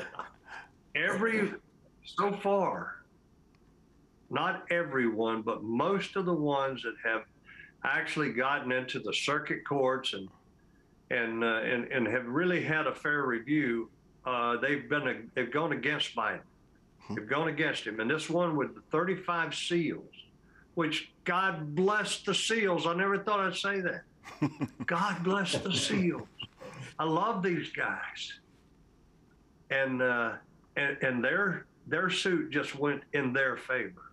every, so far, not everyone, but most of the ones that have actually gotten into the circuit courts and, and, uh, and, and have really had a fair review, Uh, they've been they've gone against Biden. They've gone against him, and this one with the thirty-five seals, which God bless the seals. I never thought I'd say that. God bless the seals. I love these guys, and uh, and and their their suit just went in their favor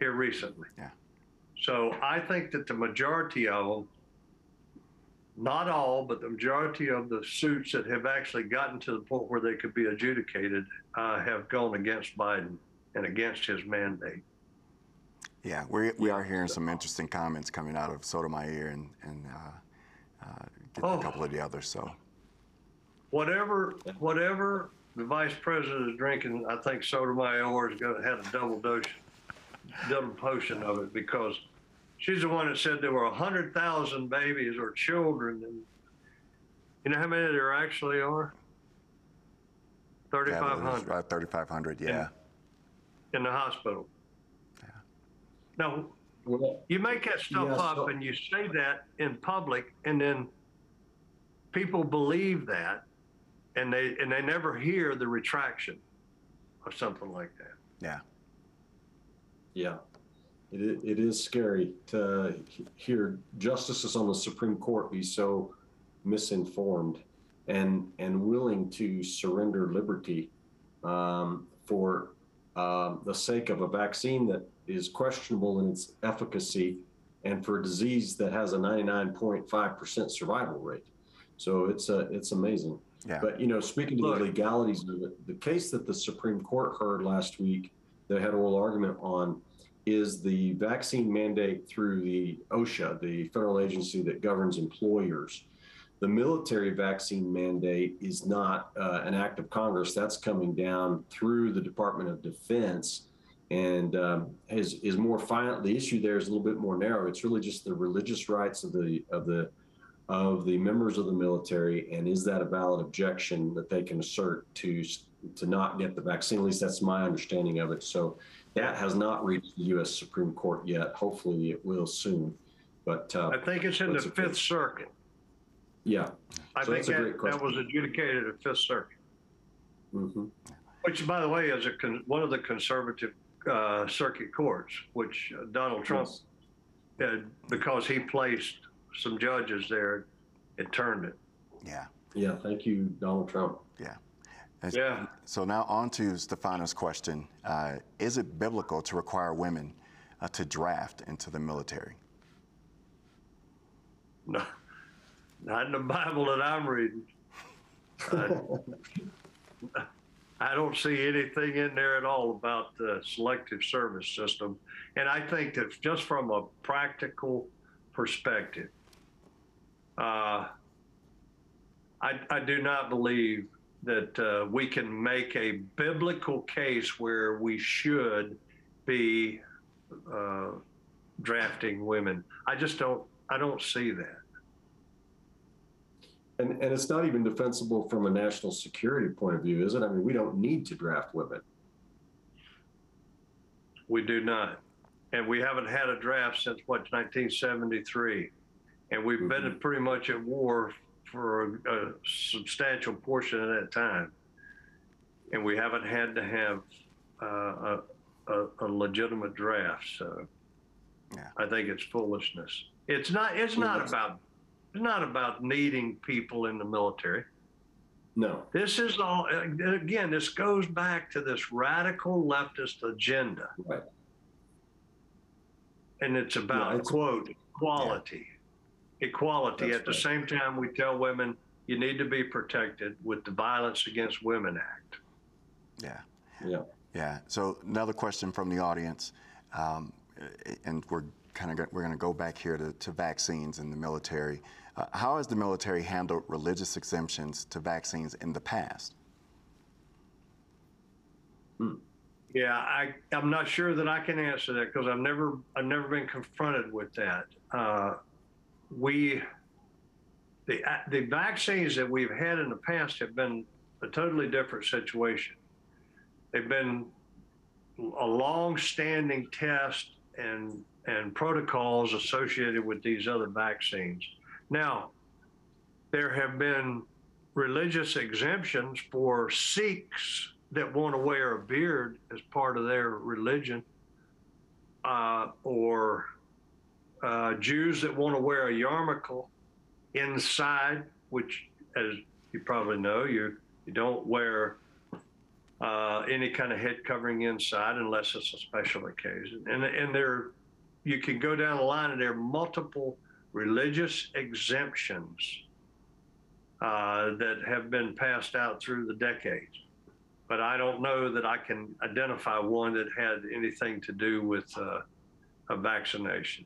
here recently. Yeah. So I think that the majority of them, not all, but the majority of the suits that have actually gotten to the point where they could be adjudicated uh, have gone against Biden and against his mandate. Yeah, we're, we are hearing some interesting comments coming out of Sotomayor and, and uh, uh, oh, a couple of the others. So, whatever whatever the vice president is drinking, I think Sotomayor has got, had a double dose, double potion of it, because she's the one that said there were one hundred thousand babies or children. And you know how many there actually are? thirty-five hundred. Yeah, thirty-five hundred, yeah. in the hospital. Yeah. Now, well, you make that stuff yeah, up so, and you say that in public, and then people believe that, and they and they never hear the retraction of something like that. Yeah. Yeah. It, it is scary to hear justices on the Supreme Court be so misinformed and and willing to surrender liberty um, for uh, the sake of a vaccine that is questionable in its efficacy and for a disease that has a ninety-nine point five percent survival rate. So it's a, it's amazing. Yeah. But, you know, speaking to Look, the legalities of it, the case that the Supreme Court heard last week, they had oral argument on, is the vaccine mandate through the OSHA, the federal agency that governs employers. The military vaccine mandate is not uh, an act of Congress. That's coming down through the Department of Defense, and um, is, is more final. The issue there is a little bit more narrow. It's really just the religious rights of the of the of the members of the military, and is that a valid objection that they can assert to to not get the vaccine? At least that's my understanding of it. So. That has not reached the U S Supreme Court yet. Hopefully it will soon. But uh, I think it's in the Fifth good... Circuit. Yeah. I so think that, that was adjudicated at Fifth Circuit. Mm-hmm. Which, by the way, is a con one of the conservative uh, circuit courts, which uh, Donald Trump, yes. did because he placed some judges there, it turned it. Yeah. Yeah, thank you, Donald Trump. Yeah. Yeah. So now on to Stefano's question. Uh, is it biblical to require women uh, to draft into the military? No, not in the Bible that I'm reading. I, I don't see anything in there at all about the selective service system. And I think that just from a practical perspective, uh, I, I do not believe that uh, we can make a biblical case where we should be uh, drafting women. I just don't, I don't see that. And, and it's not even defensible from a national security point of view, is it? I mean, we don't need to draft women. We do not. And we haven't had a draft since, what, nineteen seventy-three. And we've mm-hmm. been pretty much at war for a, a substantial portion of that time. And we haven't had to have uh, a, a, a legitimate draft. So yeah. I think it's foolishness. It's not, it's not about, it's not about needing people in the military. No, this is all, again, this goes back to this radical leftist agenda. Right. And it's about, yeah, it's, quote, equality. Yeah. Equality. That's at the right. same time, we tell women you need to be protected with the Violence Against Women Act. Yeah. Yeah. Yeah. So another question from the audience, um, and we're kind of we're going to go back here to, to vaccines in the military. Uh, how has the military handled religious exemptions to vaccines in the past? Hmm. Yeah, I, I'm not sure that I can answer that because I've never I've never been confronted with that. Uh, We, the, the vaccines that we've had in the past have been a totally different situation. They've been a long-standing test and, and protocols associated with these other vaccines. Now, there have been religious exemptions for Sikhs that want to wear a beard as part of their religion, uh, or Uh, Jews that want to wear a yarmulke inside, which, as you probably know, you, you don't wear uh, any kind of head covering inside unless it's a special occasion. And, and there, you can go down the line, and there are multiple religious exemptions uh, that have been passed out through the decades. But I don't know that I can identify one that had anything to do with uh, a vaccination.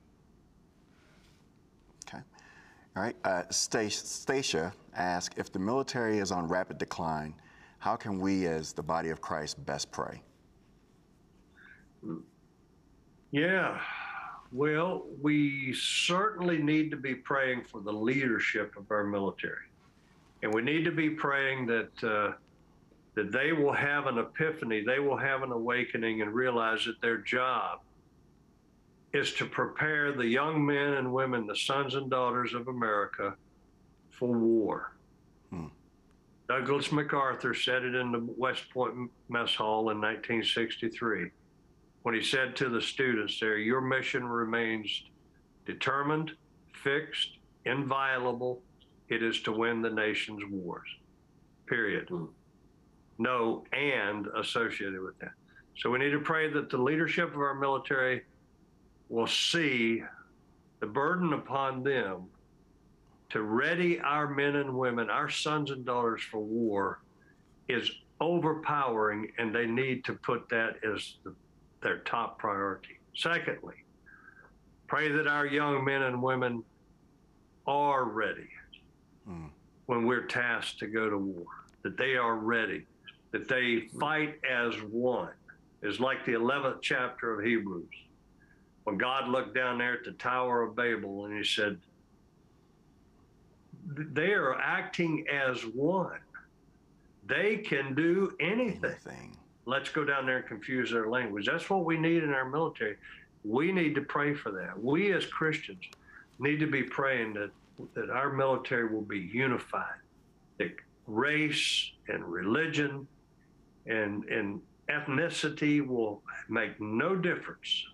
All right, uh, Stacia asked, if the military is on rapid decline, how can we as the body of Christ best pray? Yeah, well, we certainly need to be praying for the leadership of our military. And we need to be praying that uh, that they will have an epiphany, they will have an awakening and realize that their job is to prepare the young men and women, the sons and daughters of America, for war. Hmm. Douglas MacArthur said it in the West Point Mess Hall in nineteen sixty-three, when he said to the students there, your mission remains determined, fixed, inviolable. It is to win the nation's wars, period. Mm. No, and associated with that. So we need to pray that the leadership of our military will see the burden upon them to ready our men and women, our sons and daughters for war is overpowering, and they need to put that as the, their top priority. Secondly, pray that our young men and women are ready mm. when we're tasked to go to war, that they are ready, that they fight as one. It's like the eleventh chapter of Hebrews, when God looked down there at the Tower of Babel and he said, they are acting as one. They can do anything. anything. Let's go down there and confuse their language. That's what we need in our military. We need to pray for that. We as Christians need to be praying that, that our military will be unified, that race and religion and, and ethnicity will make no difference,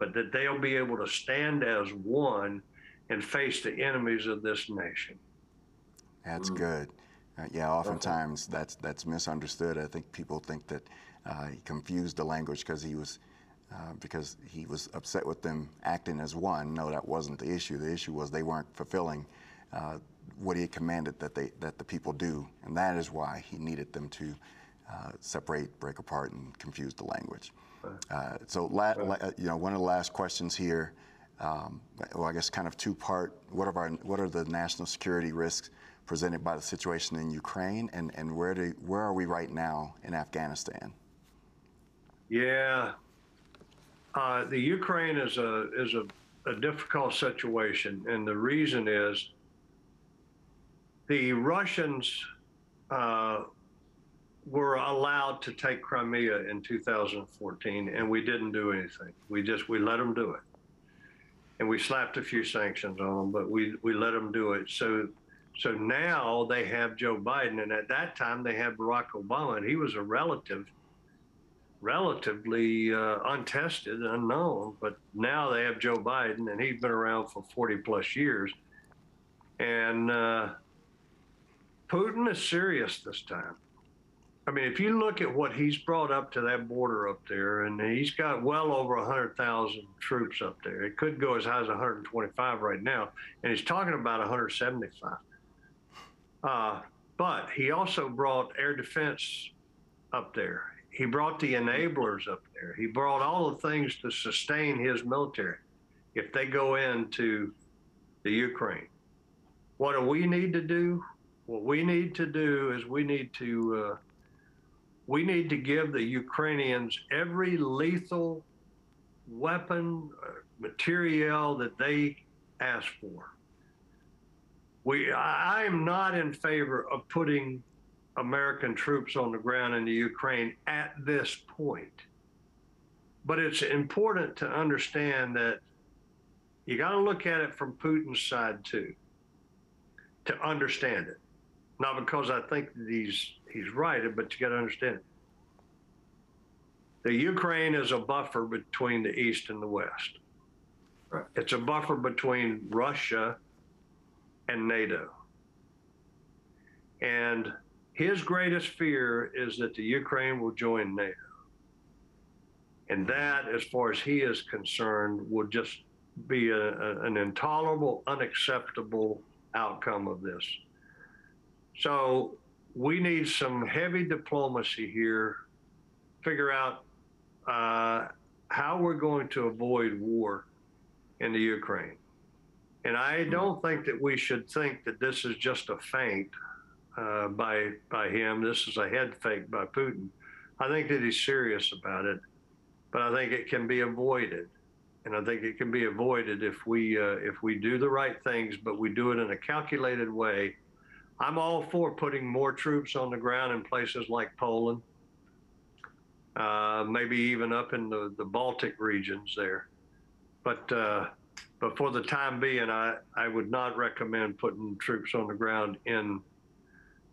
but that they'll be able to stand as one and face the enemies of this nation. That's mm. good. Uh, yeah, oftentimes that's that's misunderstood. I think people think that uh, he confused the language because he was uh, because he was upset with them acting as one. No, that wasn't the issue. The issue was they weren't fulfilling uh, what he commanded that they that the people do, and that is why he needed them to uh, separate, break apart, and confuse the language. Uh, so, la la you know, one of the last questions here. Um, well, I guess kind of two-part. What are our what are the national security risks presented by the situation in Ukraine, and and where do where are we right now in Afghanistan? Yeah, uh, the Ukraine is a is a, a difficult situation, and the reason is the Russians uh, were allowed to take Crimea in two thousand fourteen, and we didn't do anything. We just we let them do it. And we slapped a few sanctions on them, but we, we let them do it. So so now they have Joe Biden, and at that time they had Barack Obama, and he was a relative, relatively uh, untested, unknown, but now they have Joe Biden, and he's been around for forty plus years. And uh, Putin is serious this time. I mean, if you look at what he's brought up to that border up there, and he's got well over one hundred thousand troops up there. It could go as high as one hundred twenty-five right now, and he's talking about one hundred seventy-five. Uh, but he also brought air defense up there. He brought the enablers up there. He brought all the things to sustain his military if they go into the Ukraine. What do we need to do? What we need to do is we need to... Uh, We need to give the Ukrainians every lethal weapon, materiel that they ask for. We, I am not in favor of putting American troops on the ground in the Ukraine at this point. But it's important to understand that you got to look at it from Putin's side too, to understand it. Not because I think that he's, he's right, but you got to understand it. The Ukraine is a buffer between the East and the West. Right. It's a buffer between Russia and NATO. And his greatest fear is that the Ukraine will join NATO. And that, as far as he is concerned, will just be a, a, an intolerable, unacceptable outcome of this. So we need some heavy diplomacy here, figure out uh, how we're going to avoid war in the Ukraine. And I don't think that we should think that this is just a feint uh, by, by him. This is a head fake by Putin. I think that he's serious about it, but I think it can be avoided. And I think it can be avoided if we, uh, if we do the right things, but we do it in a calculated way I'm all for putting more troops on the ground in places like Poland, uh, maybe even up in the, the Baltic regions there. But uh, but for the time being, I, I would not recommend putting troops on the ground in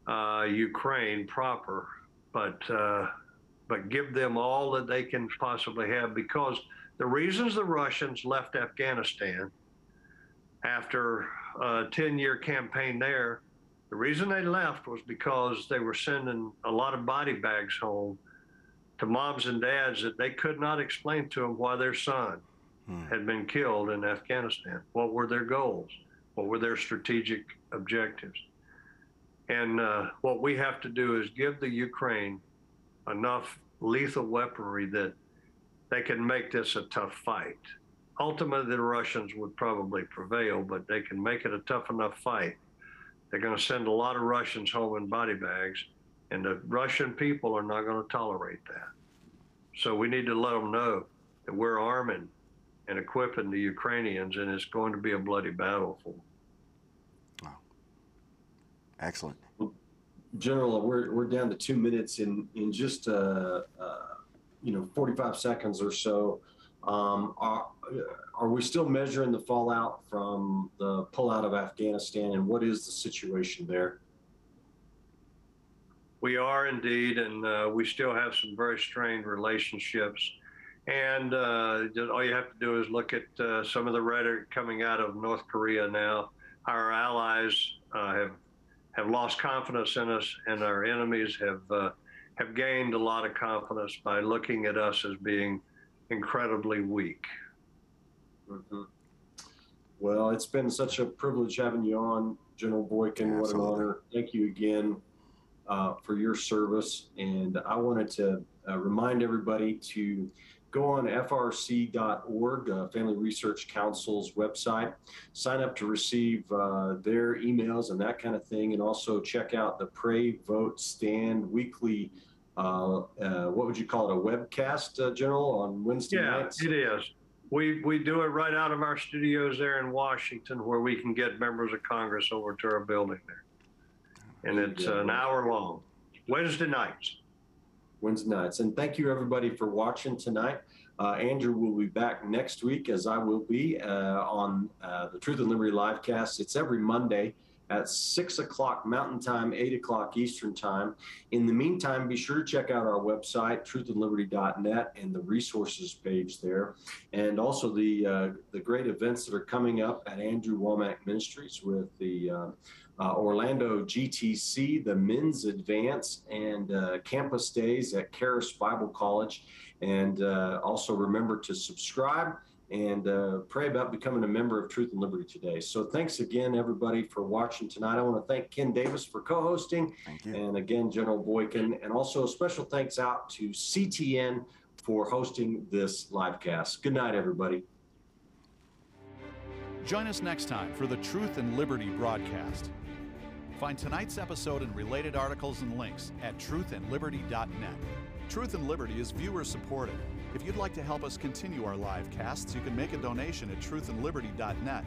uh, Ukraine proper, but uh, but give them all that they can possibly have, because the reasons the Russians left Afghanistan after a ten-year campaign there, the reason they left was because they were sending a lot of body bags home to moms and dads that they could not explain to them why their son hmm. had been killed in Afghanistan. What were their goals? What were their strategic objectives? And uh, what we have to do is give the Ukraine enough lethal weaponry that they can make this a tough fight. Ultimately, the Russians would probably prevail, but they can make it a tough enough fight. They're going to send a lot of Russians home in body bags, and the Russian people are not going to tolerate that. So we need to let them know that we're arming and equipping the Ukrainians, and it's going to be a bloody battle for them. Wow. Excellent. General, we're, we're down to two minutes in, in just, uh, uh, you know, forty-five seconds or so. Um, are, are we still measuring the fallout from the pullout of Afghanistan, and what is the situation there? We are indeed, and uh, we still have some very strained relationships. And uh, all you have to do is look at uh, some of the rhetoric coming out of North Korea now. Our allies uh, have have lost confidence in us, and our enemies have uh, have gained a lot of confidence by looking at us as being incredibly weak. Mm-hmm. Well, it's been such a privilege having you on, General Boykin. Yeah, what an honor. Thank you again uh, for your service. And I wanted to uh, remind everybody to go on F R C dot org, uh, Family Research Council's website, sign up to receive uh, their emails and that kind of thing, and also check out the Pray, Vote, Stand weekly Uh, uh, what would you call it, a webcast, uh, General, on Wednesday yeah, nights? Yeah, it is. We, we do it right out of our studios there in Washington, where we can get members of Congress over to our building there. And it's yeah. an hour long. Wednesday nights. Wednesday nights. And thank you, everybody, for watching tonight. Uh, Andrew will be back next week, as I will be, uh, on uh, the Truth and Liberty Livecast. It's every Monday at six o'clock Mountain Time, eight o'clock Eastern Time. In the meantime, be sure to check out our website, truth and liberty dot net, and the resources page there. And also the uh, the great events that are coming up at Andrew Womack Ministries with the uh, uh, Orlando G T C, the Men's Advance, and uh, Campus Days at Karis Bible College. And uh, also remember to subscribe and uh, pray about becoming a member of Truth and Liberty today. So thanks again, everybody, for watching tonight. I want to thank Ken Davis for co-hosting. Thank you. And again, General Boykin. And also a special thanks out to C T N for hosting this livecast. Good night, everybody. Join us next time for the Truth and Liberty broadcast. Find tonight's episode and related articles and links at truth and liberty dot net. Truth and Liberty is viewer-supported. If you'd like to help us continue our live casts, you can make a donation at truth and liberty dot net.